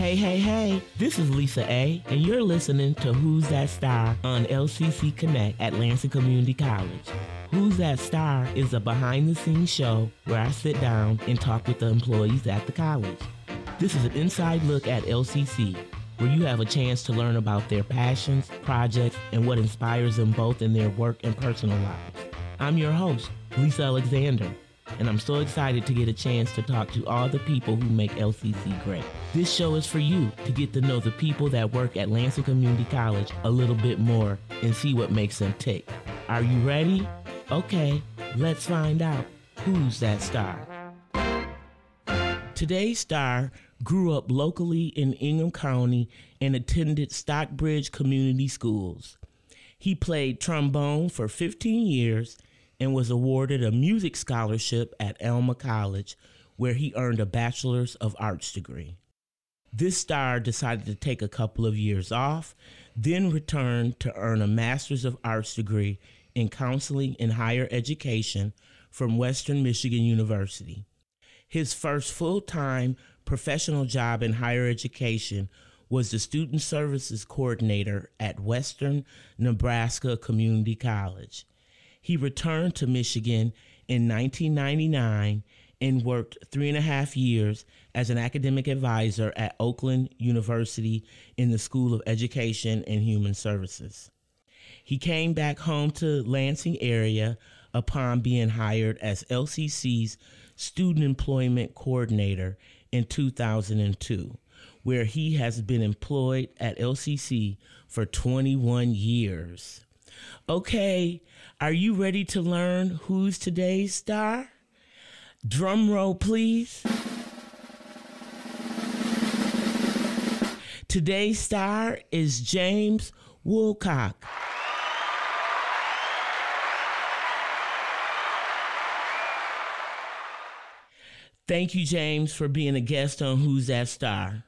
Hey, hey, hey, this is Lisa A., and you're listening to Who's That Star on LCC Connect at Lansing Community College. Who's That Star is a behind-the-scenes show where I sit down and talk with the employees at the college. This is an inside look at LCC, where you have a chance to learn about their passions, projects, and what inspires them both in their work and personal lives. I'm your host, Lisa Alexander, and I'm so excited to get a chance to talk to all the people who make LCC great. This show is for you to get to know the people that work at Lansing Community College a little bit more and see what makes them tick. Are you ready? Okay, let's find out who's that star. Today's star grew up locally in Ingham County and attended Stockbridge Community Schools. He played trombone for 15 years and was awarded a music scholarship at Alma College, where he earned a Bachelor's of Arts degree. This star decided to take a couple of years off, then returned to earn a Master's of Arts degree in Counseling and Higher Education from Western Michigan University. His first full-time professional job in higher education was the Student Services Coordinator at Western Nebraska Community College. He returned to Michigan in 1999 and worked 3.5 years as an academic advisor at Oakland University in the School of Education and Human Services. He came back home to Lansing area upon being hired as LCC's Student Employment Coordinator in 2002, where he has been employed at LCC for 21 years. Okay, are you ready to learn who's today's star? Drum roll, please. Today's star is James Woolcock. Thank you, James, for being a guest on Who's That Star?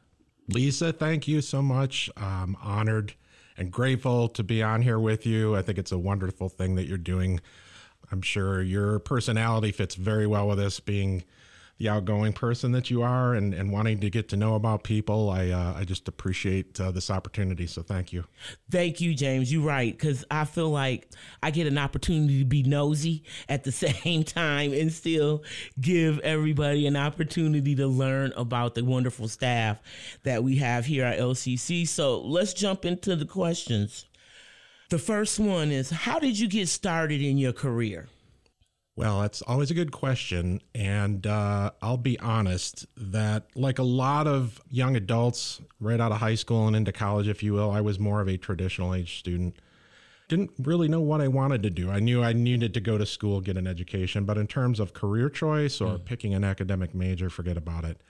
Lisa, thank you so much. I'm honored and grateful to be on here with you. I think it's a wonderful thing that you're doing. I'm sure your personality fits very well with this, being the outgoing person that you are and wanting to get to know about people. I just appreciate this opportunity, so thank you. Thank you, James. You're right, because I feel like I get an opportunity to be nosy at the same time and still give everybody an opportunity to learn about the wonderful staff that we have here at LCC. So let's jump into the questions. The first one is, how did you get started in your career? Well, that's always a good question, and I'll be honest that, like a lot of young adults right out of high school and into college, if you will, I was more of a traditional age student. Didn't really know what I wanted to do. I knew I needed to go to school, get an education, but in terms of career choice or picking an academic major, forget about it.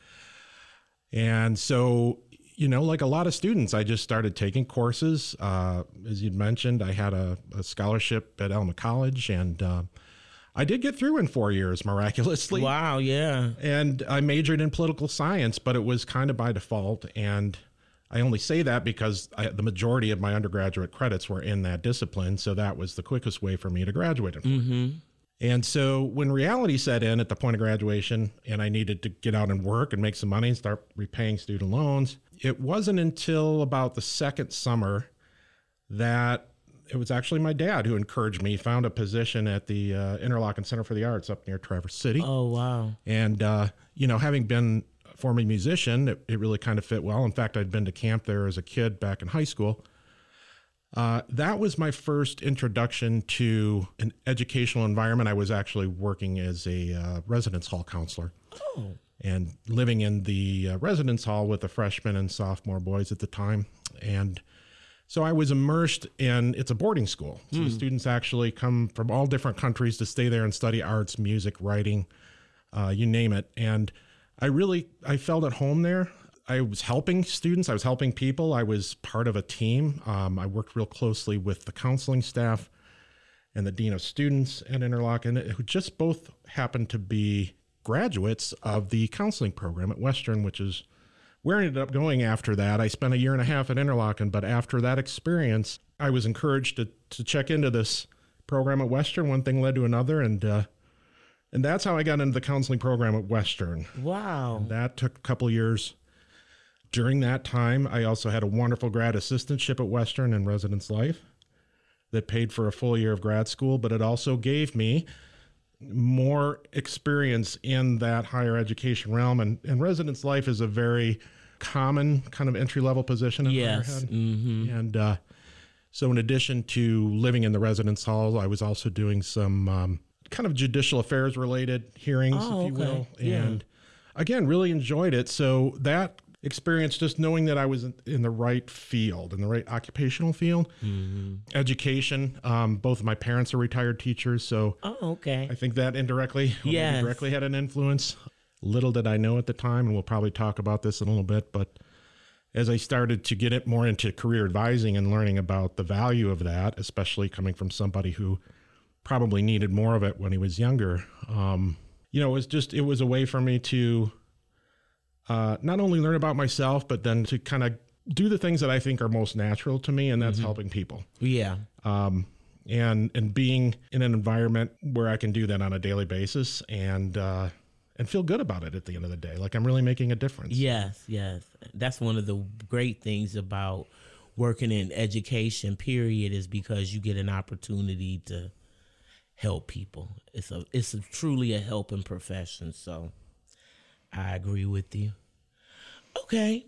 And so, you know, like a lot of students, I just started taking courses. As you'd mentioned, I had a scholarship at Alma College, and I did get through in 4 years, miraculously. Wow, yeah. And I majored in political science, but it was kind of by default. And I only say that because the majority of my undergraduate credits were in that discipline, so that was the quickest way for me to graduate. Mm-hmm. And so when reality set in at the point of graduation and I needed to get out and work and make some money and start repaying student loans, it wasn't until about the second summer that it was actually my dad who encouraged me, found a position at the Interlochen Center for the Arts up near Traverse City. Oh, wow. And, you know, having been a former musician, it really kind of fit well. In fact, I'd been to camp there as a kid back in high school. That was my first introduction to an educational environment. I was actually working as a residence hall counselor. Oh. And living in the residence hall with the freshmen and sophomore boys at the time. And so I was immersed in, it's a boarding school. So the students actually come from all different countries to stay there and study arts, music, writing, you name it. And I felt at home there. I was helping students. I was helping people. I was part of a team. I worked real closely with the counseling staff and the dean of students at Interlochen, who just both happened to be graduates of the counseling program at Western, which is where I ended up going after that. I spent 1.5 years at Interlochen, but after that experience, I was encouraged to check into this program at Western. One thing led to another, and that's how I got into the counseling program at Western. Wow. And that took a couple years During that time, I also had a wonderful grad assistantship at Western in residence life that paid for a full year of grad school, but it also gave me more experience in that higher education realm. And residence life is a very common kind of entry-level position in higher ed. Mm-hmm. And so in addition to living in the residence hall, I was also doing some kind of judicial affairs related hearings, if you will. Yeah. And again, really enjoyed it. So that experience, just knowing that I was in the right field, in the right occupational field, mm-hmm. education. Both of my parents are retired teachers, so I think that indirectly had an influence. Little did I know at the time, and we'll probably talk about this in a little bit, but as I started to get it more into career advising and learning about the value of that, especially coming from somebody who probably needed more of it when he was younger, it was a way for me to not only learn about myself, but then to kind of do the things that I think are most natural to me, and that's mm-hmm. helping people. Yeah. And being in an environment where I can do that on a daily basis and feel good about it at the end of the day. Like I'm really making a difference. Yes, yes. That's one of the great things about working in education, period, is because you get an opportunity to help people. It's truly a helping profession, so I agree with you. Okay,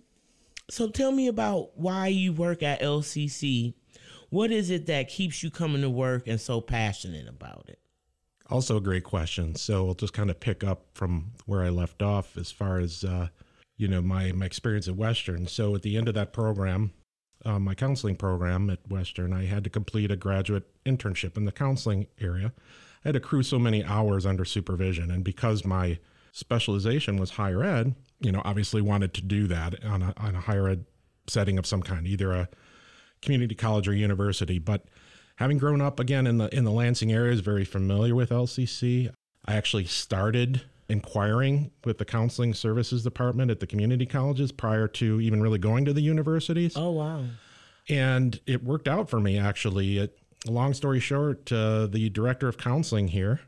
so tell me about why you work at LCC. What is it that keeps you coming to work and so passionate about it? Also a great question. So I'll just kind of pick up from where I left off as far as, my experience at Western. So at the end of that program, my counseling program at Western, I had to complete a graduate internship in the counseling area. I had to accrue so many hours under supervision. And because my specialization was higher ed, obviously wanted to do that on a higher ed setting of some kind, either a community college or university. But having grown up again in the Lansing area, is very familiar with LCC. I actually started inquiring with the counseling services department at the community colleges prior to even really going to the universities. Oh, wow. And it worked out for me, actually. Long story short, the director of counseling here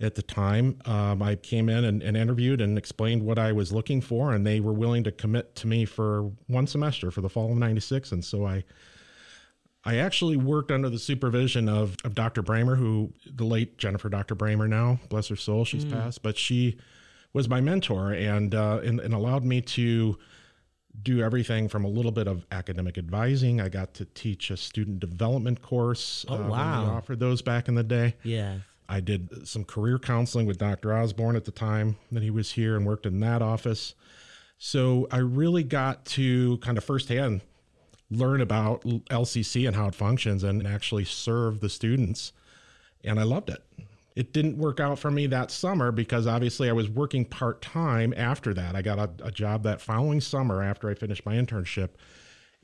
at the time, I came in and interviewed and explained what I was looking for, and they were willing to commit to me for one semester for the fall of '96. And so I actually worked under the supervision of Dr. Bramer, who the late Jennifer Dr. Bramer now, bless her soul, she's passed, but she was my mentor and allowed me to do everything from a little bit of academic advising. I got to teach a student development course. Oh, wow. When we offered those back in the day. Yeah. I did some career counseling with Dr. Osborne at the time that he was here and worked in that office. So I really got to kind of firsthand learn about LCC and how it functions and actually serve the students. And I loved it. It didn't work out for me that summer because obviously I was working part-time after that. I got a job that following summer after I finished my internship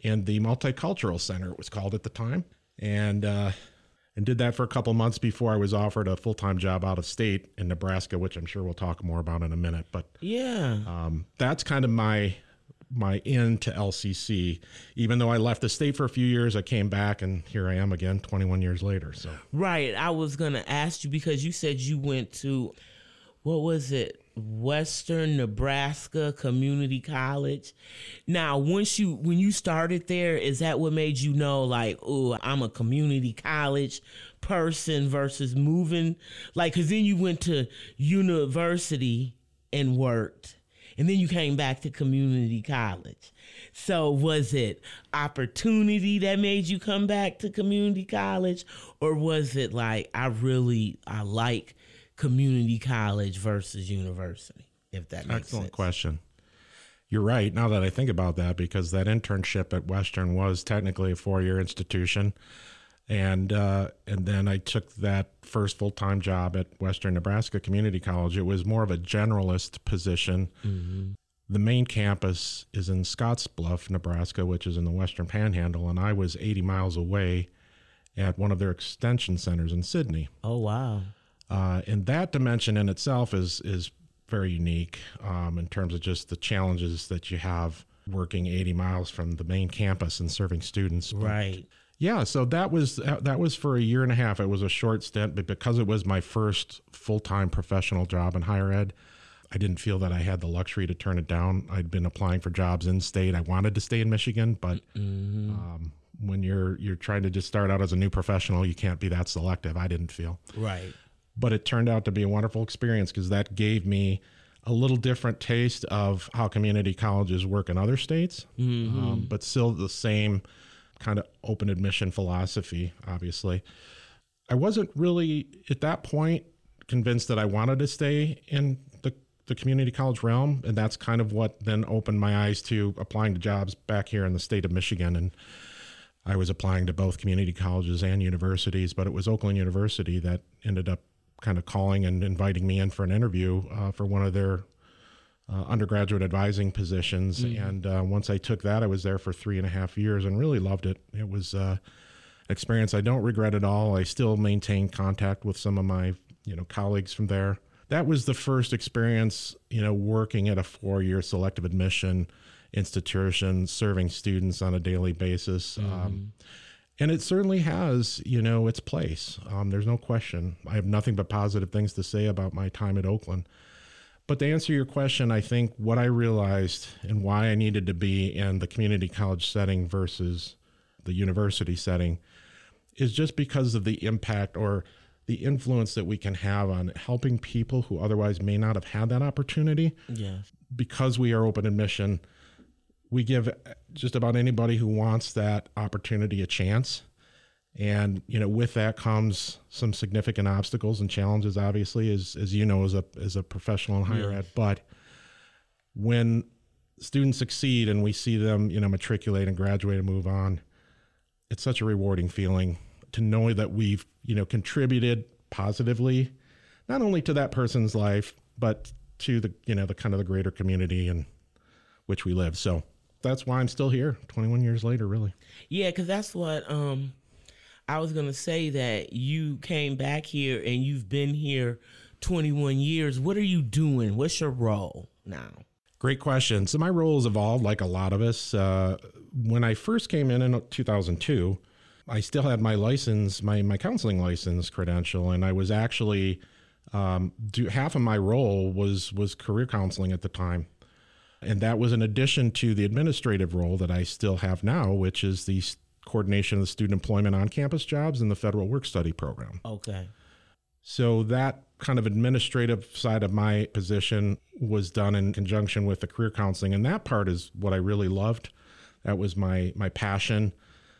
in the Multicultural Center, it was called at the time. And did that for a couple months before I was offered a full-time job out of state in Nebraska, which I'm sure we'll talk more about in a minute. But yeah, that's kind of my end to LCC. Even though I left the state for a few years, I came back, and here I am again 21 years later. So right, I was going to ask you because you said you went to, what was it, Western Nebraska Community College. Now, when you started there, is that what made you know, like, oh, I'm a community college person versus moving? Like, because then you went to university and worked, and then you came back to community college. So was it opportunity that made you come back to community college, or was it like, I like community college versus university, if that makes sense? Excellent question. You're right, now that I think about that, because that internship at Western was technically a four-year institution. And then I took that first full-time job at Western Nebraska Community College. It was more of a generalist position. Mm-hmm. The main campus is in Scottsbluff, Nebraska, which is in the Western Panhandle, and I was 80 miles away at one of their extension centers in Sydney. Oh, wow. And that dimension in itself is very unique in terms of just the challenges that you have working 80 miles from the main campus and serving students. Right. But yeah, so that was for a year and a half. It was a short stint, but because it was my first full-time professional job in higher ed, I didn't feel that I had the luxury to turn it down. I'd been applying for jobs in state. I wanted to stay in Michigan, but when you're trying to just start out as a new professional, you can't be that selective, I didn't feel. Right. But it turned out to be a wonderful experience because that gave me a little different taste of how community colleges work in other states, but still the same kind of open admission philosophy, obviously. I wasn't really, at that point, convinced that I wanted to stay in the community college realm, and that's kind of what then opened my eyes to applying to jobs back here in the state of Michigan. And I was applying to both community colleges and universities, but it was Oakland University that ended up kind of calling and inviting me in for an interview for one of their undergraduate advising positions. And once I took that, I was there for 3.5 years and really loved it. It was experience I don't regret at all. I still maintain contact with some of my colleagues from there. That was the first experience, working at a 4-year selective admission institution, serving students on a daily basis. And it certainly has, its place. There's no question. I have nothing but positive things to say about my time at Oakland. But to answer your question, I think what I realized and why I needed to be in the community college setting versus the university setting is just because of the impact or the influence that we can have on helping people who otherwise may not have had that opportunity. Yes. Because we are open admission, we give just about anybody who wants that opportunity a chance. And, with that comes some significant obstacles and challenges, obviously, as a professional in higher ed. But when students succeed and we see them, matriculate and graduate and move on, it's such a rewarding feeling to know that we've, contributed positively, not only to that person's life, but to the, the kind of the greater community in which we live. So that's why I'm still here 21 years later, really. Yeah, because that's what I was going to say, that you came back here and you've been here 21 years. What are you doing? What's your role now? Great question. So my role has evolved like a lot of us. When I first came in 2002, I still had my license, my counseling license credential, and I was actually, half of my role was career counseling at the time. And that was in addition to the administrative role that I still have now, which is the coordination of the student employment on-campus jobs and the federal work study program. Okay. So that kind of administrative side of my position was done in conjunction with the career counseling. And that part is what I really loved. That was my passion.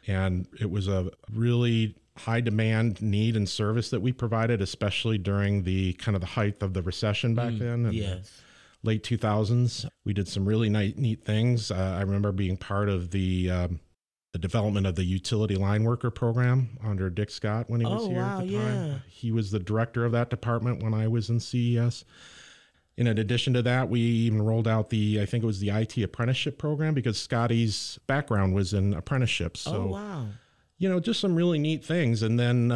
And it was a really high demand need and service that we provided, especially during the kind of the height of the recession back then. And yes. Late 2000s, we did some really neat things. I remember being part of the development of the utility line worker program under Dick Scott when he was here at the time. Yeah. He was the director of that department when I was in CES. And in addition to that, we even rolled out the IT apprenticeship program, because Scotty's background was in apprenticeships. So, just some really neat things. And then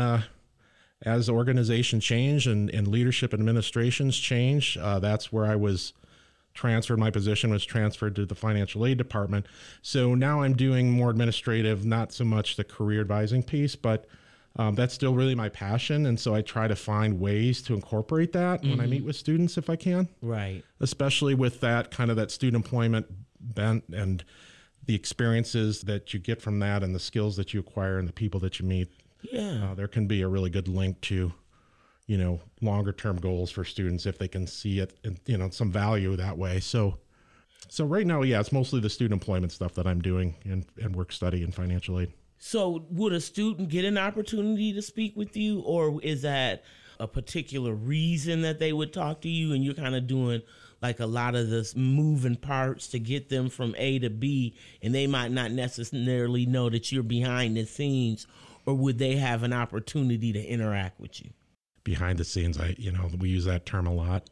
as the organization changed and leadership administrations changed, that's where I was transferred. My position was transferred to the financial aid department. So now I'm doing more administrative, not so much the career advising piece, but that's still really my passion. And so I try to find ways to incorporate that when I meet with students, if I can. Right. Especially with that kind of that student employment bent and the experiences that you get from that and the skills that you acquire and the people that you meet. Yeah. There can be a really good link to, longer term goals for students if they can see it and, some value that way. So right now, yeah, it's mostly the student employment stuff that I'm doing and work study and financial aid. So would a student get an opportunity to speak with you, or is that a particular reason that they would talk to you and you're kind of doing like a lot of this moving parts to get them from A to B, and they might not necessarily know that you're behind the scenes, or would they have an opportunity to interact with you? Behind the scenes, we use that term a lot.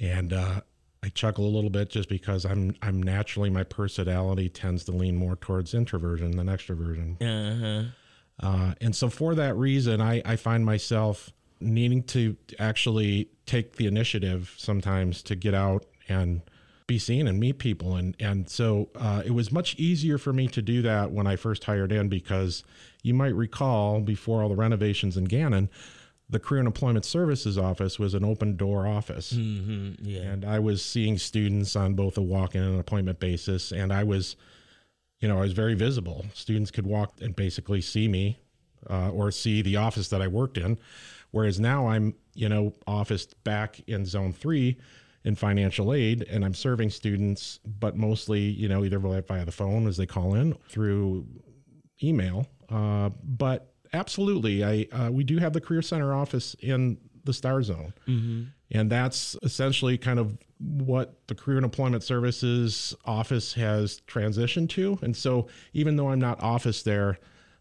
And I chuckle a little bit just because I'm naturally, my personality tends to lean more towards introversion than extroversion. And so for that reason, I find myself needing to actually take the initiative sometimes to get out and be seen and meet people. And so it was much easier for me to do that when I first hired in, because you might recall before all the renovations in Gannon, the Career and Employment Services office was an open door office. Mm-hmm, yeah. And I was seeing students on both a walk-in and an appointment basis. And I was, you know, I was very visible. Students could walk and basically see me or see the office that I worked in. Whereas now I'm, you know, officed back in Zone 3 in financial aid, and I'm serving students, but mostly, you know, either via the phone as they call in, through email. But absolutely, we do have the Career Center office in the Star Zone. Mm-hmm. And that's essentially kind of what the Career and Employment Services office has transitioned to. And so even though I'm not office there,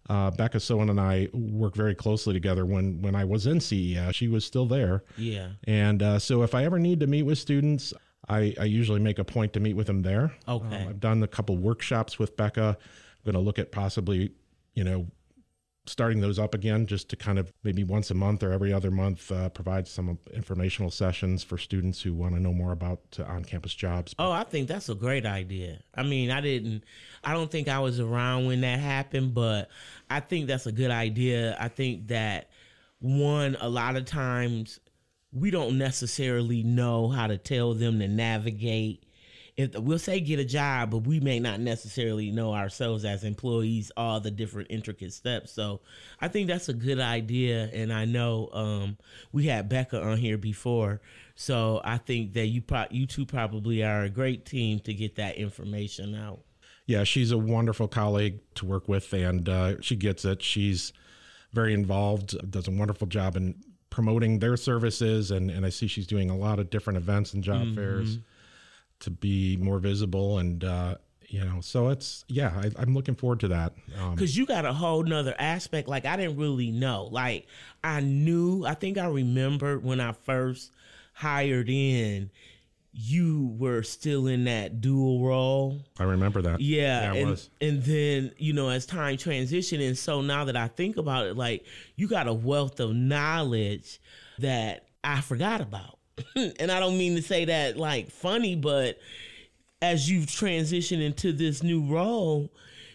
Becca Sowan and I work very closely together. When I was in CES, she was still there. Yeah. And so if I ever need to meet with students, I usually make a point to meet with them there. Okay. I've done a couple workshops with Becca. I'm going to look at possibly, you know, starting those up again, just to kind of maybe once a month or every other month provide some informational sessions for students who want to know more about on-campus jobs. But I think that's a great idea. I mean, I don't think I was around when that happened, but I think that's a good idea. I think that, one, a lot of times we don't necessarily know how to tell them to navigate. We'll say get a job, but we may not necessarily know ourselves as employees all the different intricate steps. So I think that's a good idea. And I know we had Becca on here before, so I think that you two probably are a great team to get that information out. Yeah, she's a wonderful colleague to work with, and she gets it. She's very involved, does a wonderful job in promoting their services, and I see she's doing a lot of different events and job fairs to be more visible. And, you know, so it's, yeah, I'm looking forward to that. 'Cause you got a whole nother aspect. Like, I didn't really know, like I think I remembered when I first hired in, you were still in that dual role. I remember that. Yeah. And then, you know, as time transitioned. And so now that I think about it, like, you got a wealth of knowledge that I forgot about. And I don't mean to say that like funny, but as you've transitioned into this new role,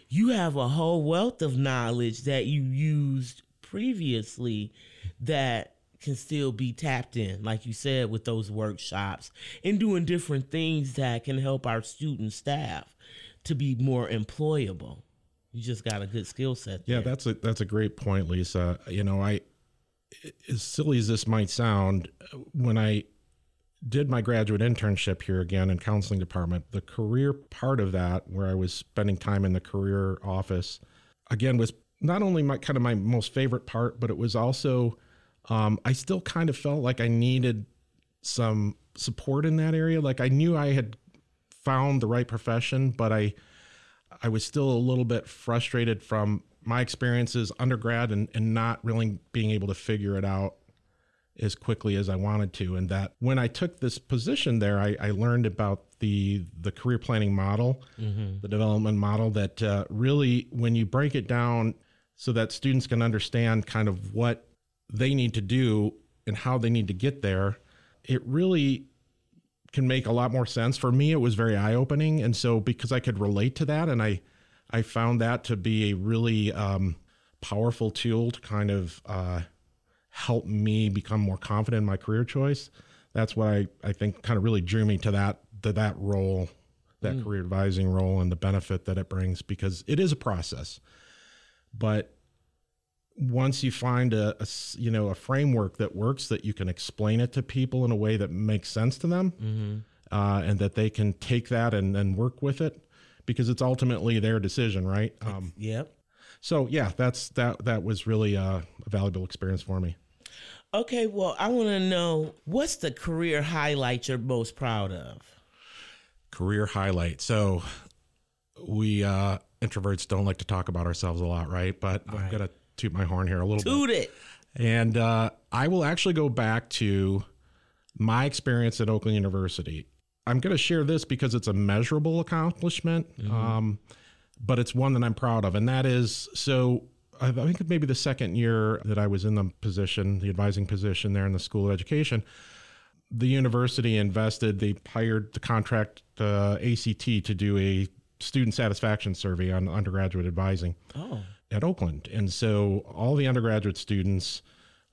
you have a whole wealth of knowledge that you used previously that can still be tapped in, like you said, with those workshops and doing different things that can help our student staff to be more employable. You just got a good skill set there. Yeah, that's a great point, Lisa. You know, as silly as this might sound, when I did my graduate internship here again in counseling department, the career part of that, where I was spending time in the career office, again, was not only my most favorite part, but it was also, I still kind of felt like I needed some support in that area. Like, I knew I had found the right profession, but I was still a little bit frustrated from my experiences undergrad and not really being able to figure it out as quickly as I wanted to. And that when I took this position there, I learned about the career planning model, the development model, that really, when you break it down so that students can understand kind of what they need to do and how they need to get there, it really can make a lot more sense. For me, it was very eye-opening. And so, because I could relate to that, and I found that to be a really powerful tool to kind of help me become more confident in my career choice. That's what I think kind of really drew me to that role, that career advising role, and the benefit that it brings, because it is a process. But once you find a framework that works, that you can explain it to people in a way that makes sense to them, and that they can take that and then work with it, because it's ultimately their decision, right? Yep. So yeah, that was really a valuable experience for me. Okay, well, I want to know, what's the career highlight you're most proud of? Career highlight. So we introverts don't like to talk about ourselves a lot, right? But all I'm going to toot my horn here a little bit. Toot it. And I will actually go back to my experience at Oakland University. I'm going to share this because it's a measurable accomplishment, but it's one that I'm proud of. And that is, so I think maybe the second year that I was in the advising position there in the School of Education, the university they hired the contract ACT to do a student satisfaction survey on undergraduate advising at Oakland. And so all the undergraduate students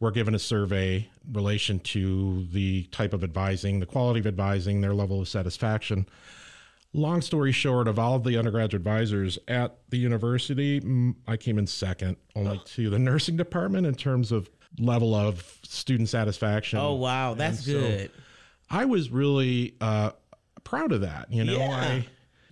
We're given a survey in relation to the type of advising, the quality of advising, their level of satisfaction. Long story short, of all of the undergraduate advisors at the university, I came in second only to the nursing department in terms of level of student satisfaction. Oh, wow. That's good. So I was really proud of that. You know,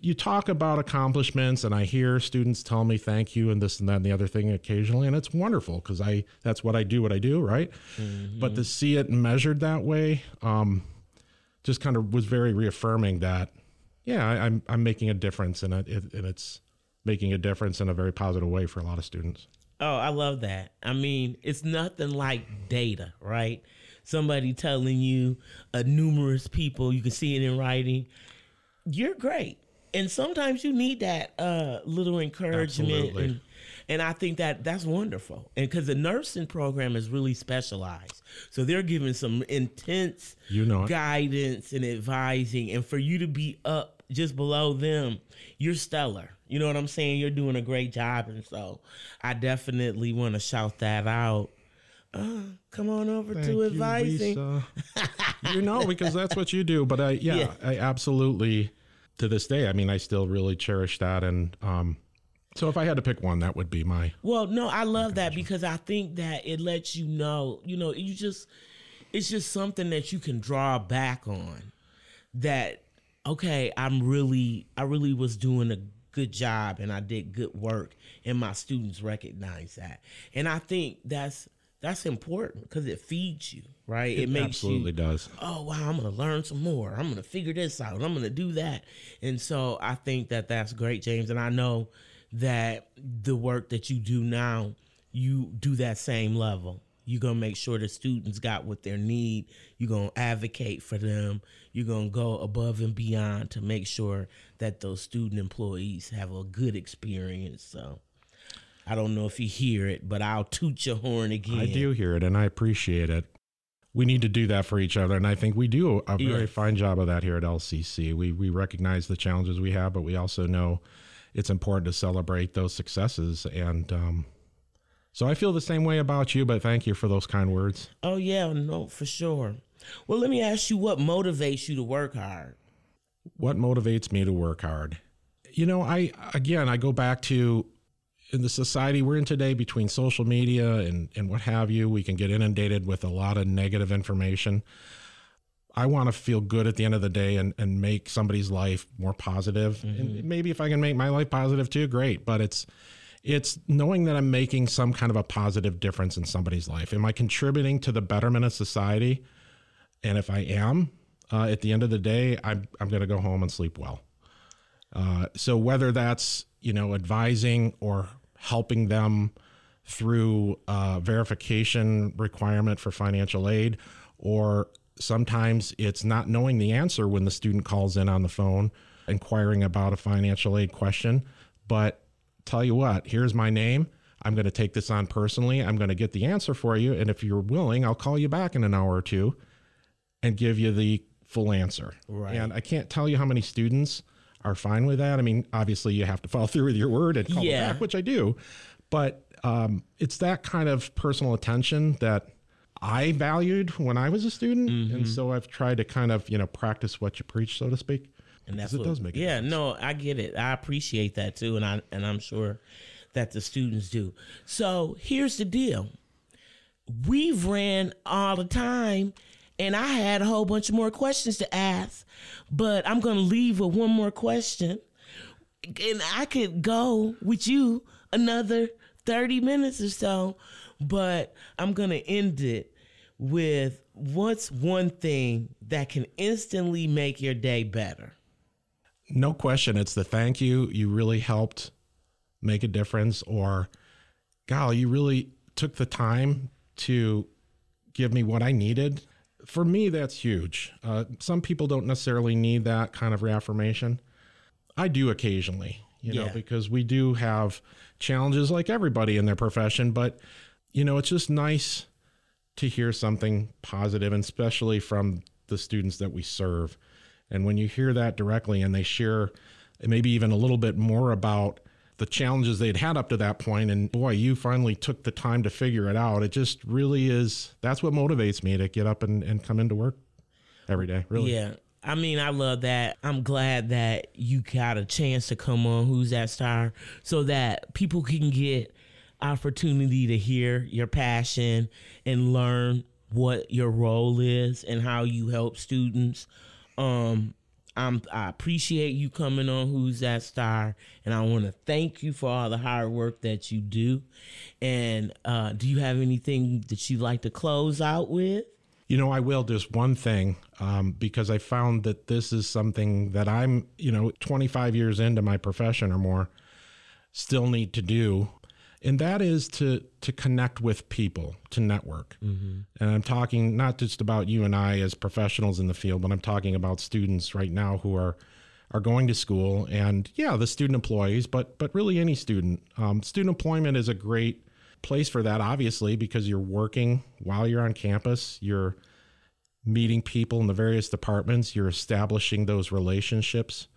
you talk about accomplishments, and I hear students tell me thank you and this and that and the other thing occasionally. And it's wonderful because that's what I do, right? Mm-hmm. But to see it measured that way just kind of was very reaffirming that, yeah, I'm making a difference, and it's making a difference in a very positive way for a lot of students. Oh, I love that. I mean, it's nothing like data, right? Somebody telling you, numerous people, you can see it in writing, you're great. And sometimes you need that little encouragement. Absolutely. And I think that's wonderful. And because the nursing program is really specialized. So they're giving some intense guidance and advising. And for you to be up just below them, you're stellar. You know what I'm saying? You're doing a great job. And so I definitely want to shout that out. Come on over to advising. Lisa. Because that's what you do. But I absolutely, to this day, I mean, I still really cherish that. And so if I had to pick one, that would be my. Well, no, I love that because I think that it lets you know, it's just something that you can draw back on that, okay, I really was doing a good job and I did good work and my students recognize that. And I think that's important because it feeds you, right? It makes absolutely you, does. Oh, wow, I'm going to learn some more. I'm going to figure this out. I'm going to do that. And so I think that's great, James. And I know that the work that you do now, you do that same level. You're going to make sure the students got what they need. You're going to advocate for them. You're going to go above and beyond to make sure that those student employees have a good experience. So I don't know if you hear it, but I'll toot your horn again. I do hear it, and I appreciate it. We need to do that for each other, and I think we do a very fine job of that here at LCC. We recognize the challenges we have, but we also know it's important to celebrate those successes. And so I feel the same way about you, but thank you for those kind words. Oh, yeah, no, for sure. Well, let me ask you, what motivates you to work hard? What motivates me to work hard? You know, I go back to in the society we're in today between social media and what have you, we can get inundated with a lot of negative information. I want to feel good at the end of the day and make somebody's life more positive. Mm-hmm. And maybe if I can make my life positive too, great. But it's knowing that I'm making some kind of a positive difference in somebody's life. Am I contributing to the betterment of society? And if I am, at the end of the day, I'm going to go home and sleep well. So whether that's, advising or helping them through verification requirement for financial aid, or sometimes it's not knowing the answer when the student calls in on the phone inquiring about a financial aid question. But tell you what, here's my name. I'm going to take this on personally. I'm going to get the answer for you. And if you're willing, I'll call you back in an hour or two and give you the full answer. Right. And I can't tell you how many students are fine with that. I mean, obviously you have to follow through with your word and call back, which I do. But it's that kind of personal attention that I valued when I was a student. Mm-hmm. And so I've tried to kind of, practice what you preach, so to speak. And that's what does make a difference. No, I get it. I appreciate that too. And I'm sure that the students do. So here's the deal. We've ran all the time and I had a whole bunch of more questions to ask, but I'm going to leave with one more question. And I could go with you another 30 minutes or so, but I'm going to end it with what's one thing that can instantly make your day better? No question. It's the thank you. You really helped make a difference, or golly, you really took the time to give me what I needed. For me, that's huge. Some people don't necessarily need that kind of reaffirmation. I do occasionally, because we do have challenges like everybody in their profession, but it's just nice to hear something positive, and especially from the students that we serve. And when you hear that directly and they share maybe even a little bit more about the challenges they'd had up to that point. And boy, you finally took the time to figure it out. It just really is. That's what motivates me to get up and come into work every day. Really. Yeah. I mean, I love that. I'm glad that you got a chance to come on Who's That Star so that people can get opportunity to hear your passion and learn what your role is and how you help students. I appreciate you coming on Who's That Star, and I want to thank you for all the hard work that you do. And do you have anything that you'd like to close out with? You know, I will. Just one thing, because I found that this is something that I'm, 25 years into my profession or more, still need to do. And that is to connect with people, to network. Mm-hmm. And I'm talking not just about you and I as professionals in the field, but I'm talking about students right now who are going to school and, the student employees, but really any student. Student employment is a great place for that, obviously, because you're working while you're on campus, you're meeting people in the various departments, you're establishing those relationships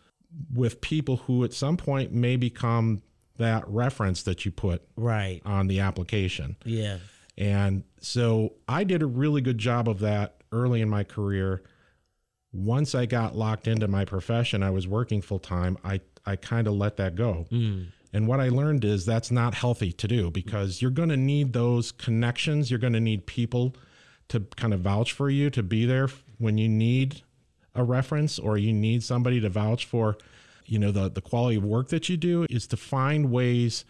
with people who at some point may become that reference that you put right on the application. Yeah. And so I did a really good job of that early in my career. Once I got locked into my profession, I was working full time. I kind of let that go. Mm. And what I learned is that's not healthy to do, because you're going to need those connections. You're going to need people to kind of vouch for you, to be there when you need a reference or you need somebody to vouch for the quality of work that you do, is to find ways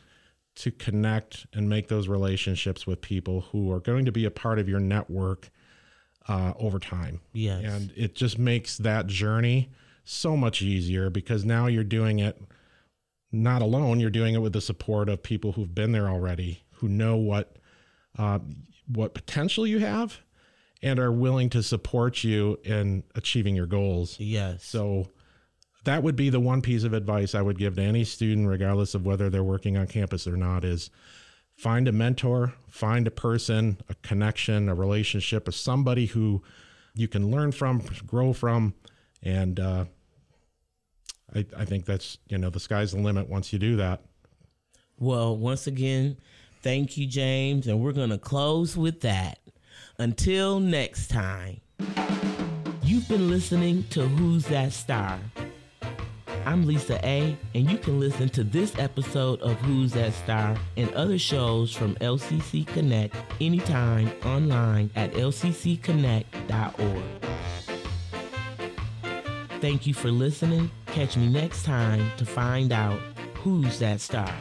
to connect and make those relationships with people who are going to be a part of your network over time. Yes. And it just makes that journey so much easier, because now you're doing it not alone. You're doing it with the support of people who've been there already, who know what potential you have and are willing to support you in achieving your goals. Yes. So that would be the one piece of advice I would give to any student, regardless of whether they're working on campus or not, is find a mentor, find a person, a connection, a relationship, or somebody who you can learn from, grow from. And I think that's, the sky's the limit once you do that. Well, once again, thank you, James. And we're going to close with that. Until next time. You've been listening to Who's That Star? I'm Lisa A., and you can listen to this episode of Who's That Star and other shows from LCC Connect anytime online at lccconnect.org. Thank you for listening. Catch me next time to find out who's that star.